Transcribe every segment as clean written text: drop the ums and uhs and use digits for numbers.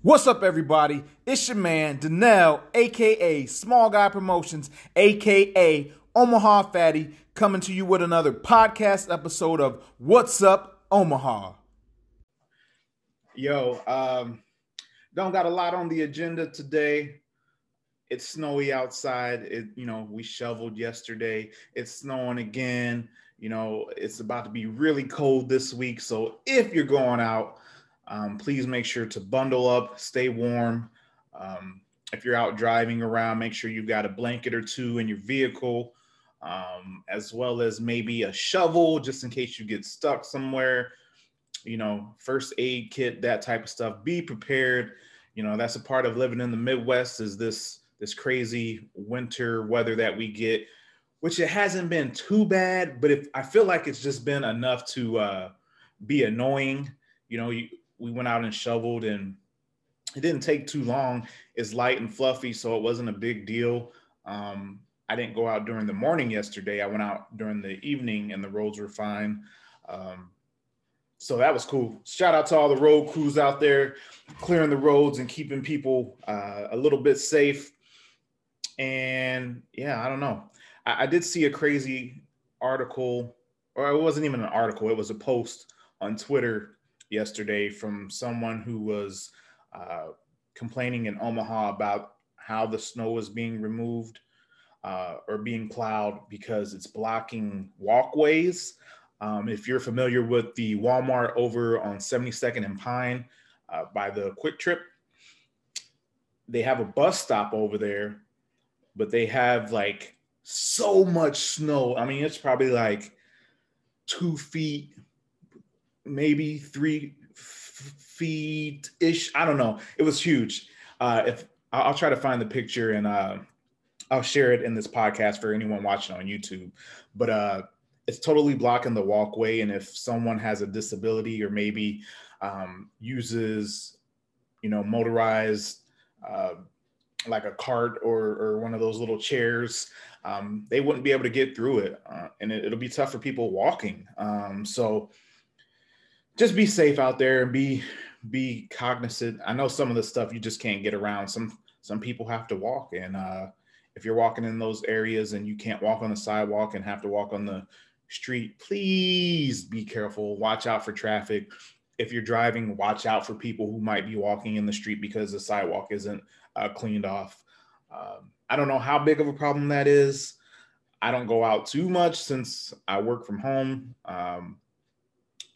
What's up, everybody? It's your man, Danelle, a.k.a. Small Guy Promotions, a.k.a. Omaha Fatty, coming to you with another podcast episode of What's Up Omaha. Yo, don't got a lot on the agenda today. It's snowy outside. We shoveled yesterday. It's snowing again. It's about to be really cold this week. So if you're going out, please make sure to bundle up, stay warm. If you're out driving around, make sure you've got a blanket or two in your vehicle, as well as maybe a shovel just in case you get stuck somewhere, first aid kit, that type of stuff. Be prepared. That's a part of living in the Midwest is this crazy winter weather that we get, which it hasn't been too bad, but I feel like it's just been enough to be annoying. We went out and shoveled and it didn't take too long. It's light and fluffy, so it wasn't a big deal. I didn't go out during the morning yesterday. I went out during the evening and the roads were fine. So that was cool. Shout out to all the road crews out there clearing the roads and keeping people a little bit safe. And yeah, I don't know. I did see a crazy article, or it wasn't even an article. It was a post on Twitter yesterday from someone who was complaining in Omaha about how the snow was being removed or being plowed because it's blocking walkways. If you're familiar with the Walmart over on 72nd and Pine by the Quick Trip, they have a bus stop over there, but they have like so much snow. I mean, it's probably like 2 feet, maybe 3 feet-ish. I don't know. It was huge. If I'll try to find the picture and I'll share it in this podcast for anyone watching on YouTube. But it's totally blocking the walkway. And if someone has a disability or maybe uses, motorized like a cart or one of those little chairs, they wouldn't be able to get through it. And it'll be tough for people walking. So just be safe out there and be cognizant. I know some of the stuff you just can't get around. Some people have to walk, and if you're walking in those areas and you can't walk on the sidewalk and have to walk on the street, please be careful. Watch out for traffic. If you're driving, watch out for people who might be walking in the street because the sidewalk isn't cleaned off. I don't know how big of a problem that is. I don't go out too much since I work from home.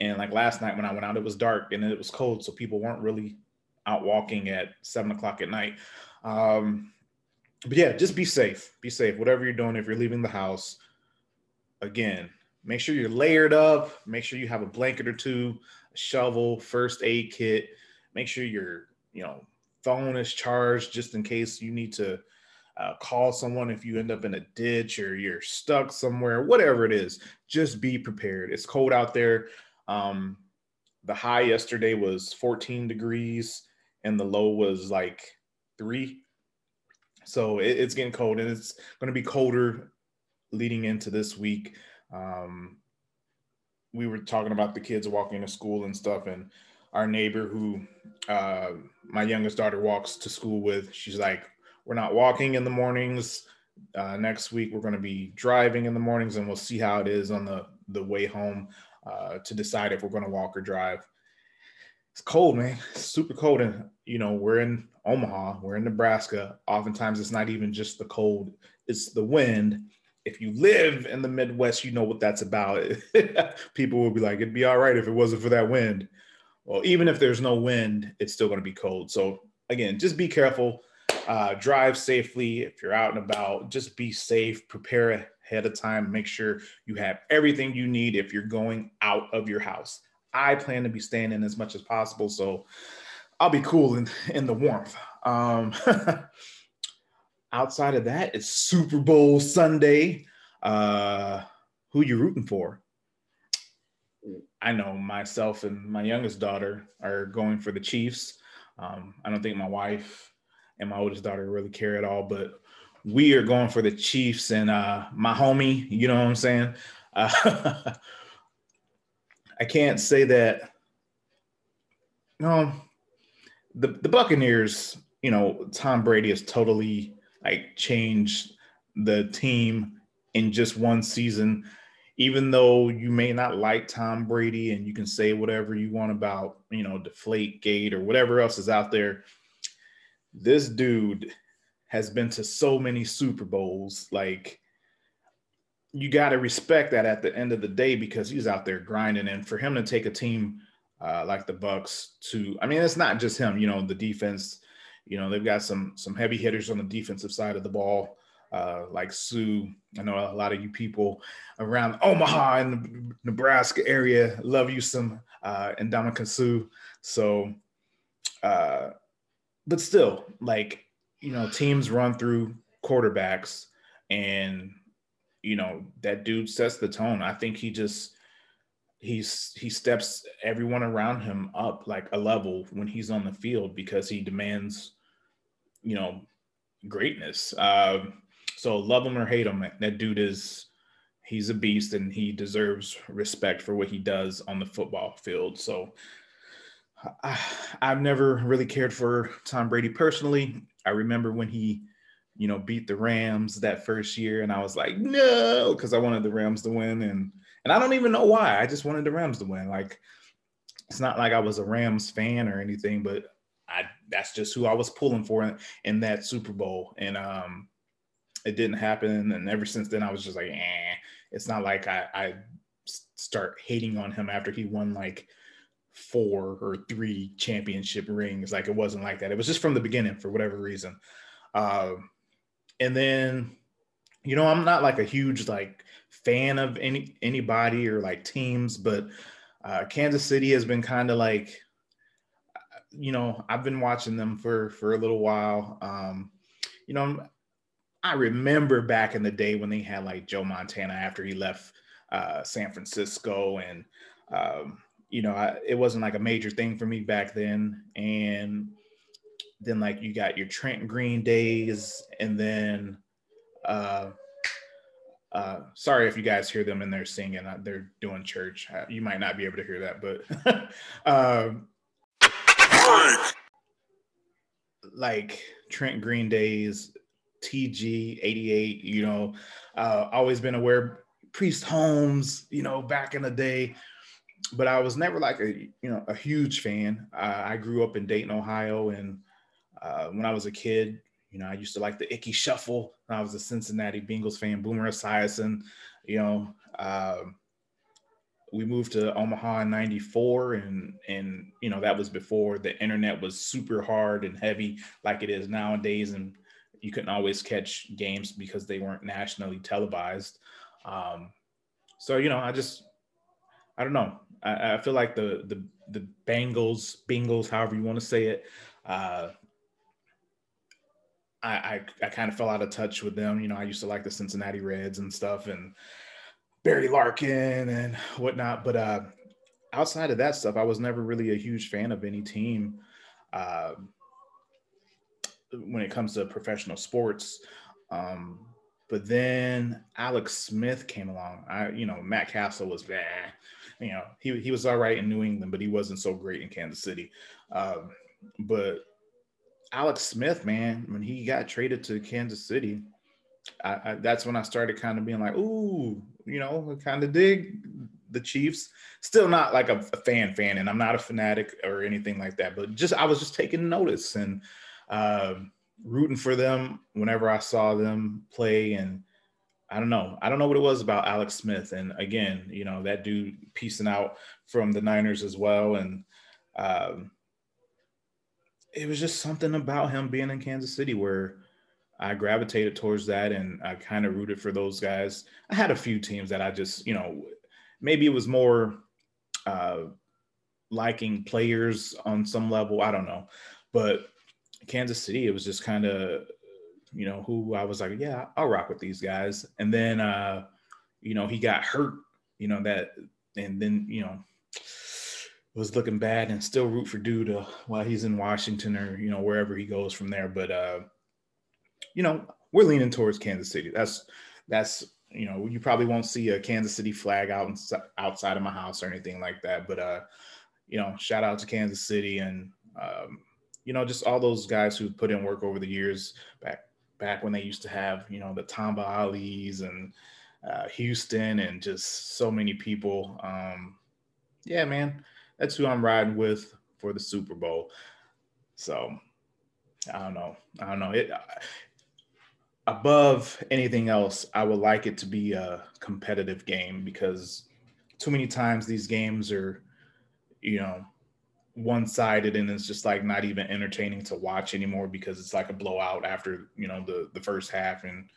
And like last night when I went out, it was dark and it was cold. So people weren't really out walking at 7 o'clock at night. But yeah, just be safe. Be safe. Whatever you're doing, if you're leaving the house, again, make sure you're layered up. Make sure you have a blanket or two, a shovel, first aid kit. Make sure your phone is charged just in case you need to call someone if you end up in a ditch or you're stuck somewhere, whatever it is. Just be prepared. It's cold out there. The high yesterday was 14 degrees and the low was like 3. So it's getting cold and it's going to be colder leading into this week. We were talking about the kids walking to school and stuff, and our neighbor who, my youngest daughter walks to school with, she's like, we're not walking in the mornings. Next week, we're going to be driving in the mornings and we'll see how it is on the way home. To decide if we're going to walk or drive. It's cold, man. It's super cold. And, we're in Omaha, we're in Nebraska. Oftentimes it's not even just the cold, it's the wind. If you live in the Midwest, you know what that's about. People will be like, it'd be all right if it wasn't for that wind. Well, even if there's no wind, it's still going to be cold. So again, just be careful, drive safely. If you're out and about, just be safe, prepare ahead of time. Make sure you have everything you need if you're going out of your house. I plan to be staying in as much as possible, so I'll be cool in the warmth. Outside of that, it's Super Bowl Sunday. Who you rooting for? I know myself and my youngest daughter are going for the Chiefs. I don't think my wife and my oldest daughter really care at all, but we are going for the Chiefs and my homie, you know what I'm saying? I can't say that. No, the Buccaneers, you know, Tom Brady has totally like changed the team in just one season. Even though you may not like Tom Brady and you can say whatever you want about, you know, Deflategate or whatever else is out there, this dude has been to so many Super Bowls. Like, you got to respect that at the end of the day, because he's out there grinding. And for him to take a team like the Bucks to, I mean, it's not just him, you know, the defense, you know, they've got some heavy hitters on the defensive side of the ball, like Sue. I know a lot of you people around Omaha and the Nebraska area love you some Ndamukong Suh. So, but still, like, you know, teams run through quarterbacks, and you know, that dude sets the tone. I think he just, he steps everyone around him up like a level when he's on the field, because he demands, you know, greatness. So love him or hate him, that dude is, he's a beast, and he deserves respect for what he does on the football field. So I've never really cared for Tom Brady personally. I remember when he, you know, beat the Rams that first year, and I was like, no, because I wanted the Rams to win, and I don't even know why. I just wanted the Rams to win. Like, it's not like I was a Rams fan or anything, but that's just who I was pulling for in that Super Bowl. And it didn't happen, and ever since then I was just like, eh. It's not like I start hating on him after he won like 4 or 3 championship rings. Like, it wasn't like that. It was just from the beginning for whatever reason. And then, you know, I'm not like a huge like fan of anybody or like teams, but Kansas City has been kind of like, you know, I've been watching them for a little while. You know, I remember back in the day when they had like Joe Montana after he left San Francisco, and you know, it wasn't like a major thing for me back then. And then like you got your Trent Green days, and then sorry if you guys hear them in there singing, they're doing church. You might not be able to hear that, but like Trent Green days, TG 88, you know, always been aware, Priest Holmes, you know, back in the day. But I was never like a huge fan. I grew up in Dayton, Ohio, and when I was a kid, you know, I used to like the Icky Shuffle. I was a Cincinnati Bengals fan, Boomer Esiason. You know, we moved to Omaha in '94, and you know, that was before the internet was super hard and heavy like it is nowadays, and you couldn't always catch games because they weren't nationally televised. So you know, I don't know. I feel like the Bengals, however you want to say it. I kind of fell out of touch with them. You know, I used to like the Cincinnati Reds and stuff, and Barry Larkin and whatnot. But outside of that stuff, I was never really a huge fan of any team when it comes to professional sports. But then Alex Smith came along. You know, Matt Castle was bad. You know, he was all right in New England, but he wasn't so great in Kansas City. But Alex Smith, man, when he got traded to Kansas City, that's when I started kind of being like, ooh, you know, I kind of dig the Chiefs. Still not like a fan, and I'm not a fanatic or anything like that, but just I was just taking notice and rooting for them whenever I saw them play. And I don't know what it was about Alex Smith. And again, you know, that dude piecing out from the Niners as well. And it was just something about him being in Kansas City where I gravitated towards that, and I kind of rooted for those guys. I had a few teams that I just, you know, maybe it was more liking players on some level. I don't know. But Kansas City, it was just kind of, you know, who I was like, yeah, I'll rock with these guys. And then, you know, he got hurt, you know, and then, you know, was looking bad, and still root for dude while he's in Washington or, you know, wherever he goes from there. But, you know, we're leaning towards Kansas City. That's, you know, you probably won't see a Kansas City flag outside of my house or anything like that. But, you know, shout out to Kansas City. And, you know, just all those guys who put in work over the years, back when they used to have, you know, the Tamba Ali's and Houston and just so many people. Yeah, man, that's who I'm riding with for the Super Bowl. So I don't know. Above anything else, I would like it to be a competitive game, because too many times these games are, you know, one-sided, and it's just like not even entertaining to watch anymore, because it's like a blowout after, you know, the first half. And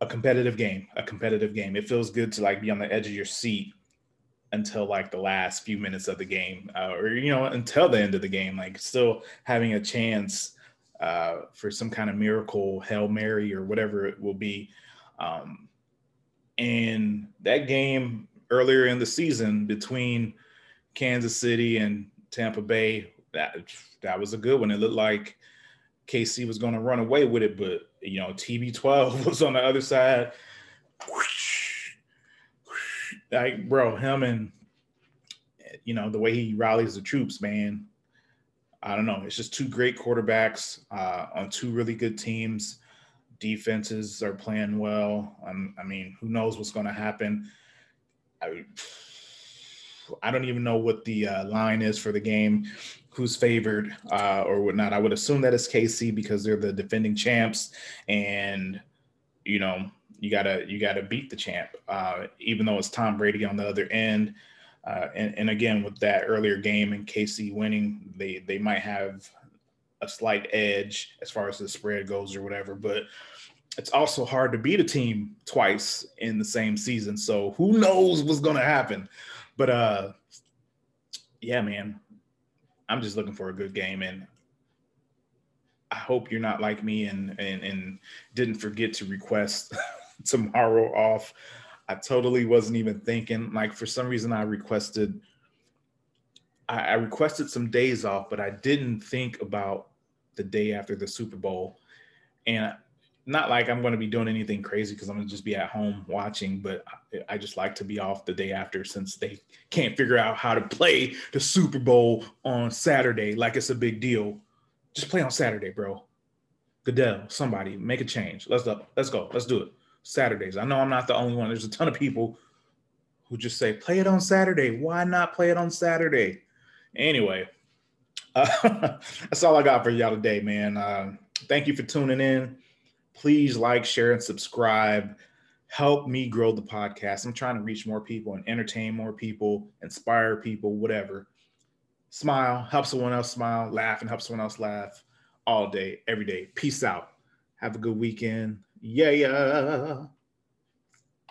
a competitive game, it feels good to like be on the edge of your seat until like the last few minutes of the game, or, you know, until the end of the game, like still having a chance for some kind of miracle Hail Mary or whatever it will be. And that game earlier in the season between Kansas City and Tampa Bay, that was a good one. It looked like KC was going to run away with it, but, you know, TB12 was on the other side. Like, bro, him and, you know, the way he rallies the troops, man, I don't know. It's just two great quarterbacks on two really good teams. Defenses are playing well. I mean, who knows what's going to happen? I don't even know what the line is for the game, who's favored or whatnot. I would assume that it's KC because they're the defending champs, and, you know, you gotta beat the champ, even though it's Tom Brady on the other end. And again, with that earlier game and KC winning, they might have a slight edge as far as the spread goes or whatever, but it's also hard to beat a team twice in the same season. So who knows what's going to happen? But, yeah, man, I'm just looking for a good game, and I hope you're not like me and didn't forget to request tomorrow off. I totally wasn't even thinking. Like, for some reason, I requested some days off, but I didn't think about the day after the Super Bowl. And not like I'm going to be doing anything crazy, because I'm going to just be at home watching, but I just like to be off the day after, since they can't figure out how to play the Super Bowl on Saturday like it's a big deal. Just play on Saturday, bro. Goodell, somebody, make a change. Let's go. Let's do it. Saturdays. I know I'm not the only one. There's a ton of people who just say, play it on Saturday. Why not play it on Saturday? Anyway, that's all I got for y'all today, man. Thank you for tuning in. Please like, share, and subscribe. Help me grow the podcast. I'm trying to reach more people and entertain more people, inspire people, whatever. Smile, help someone else smile, laugh, and help someone else laugh all day, every day. Peace out. Have a good weekend. Yeah.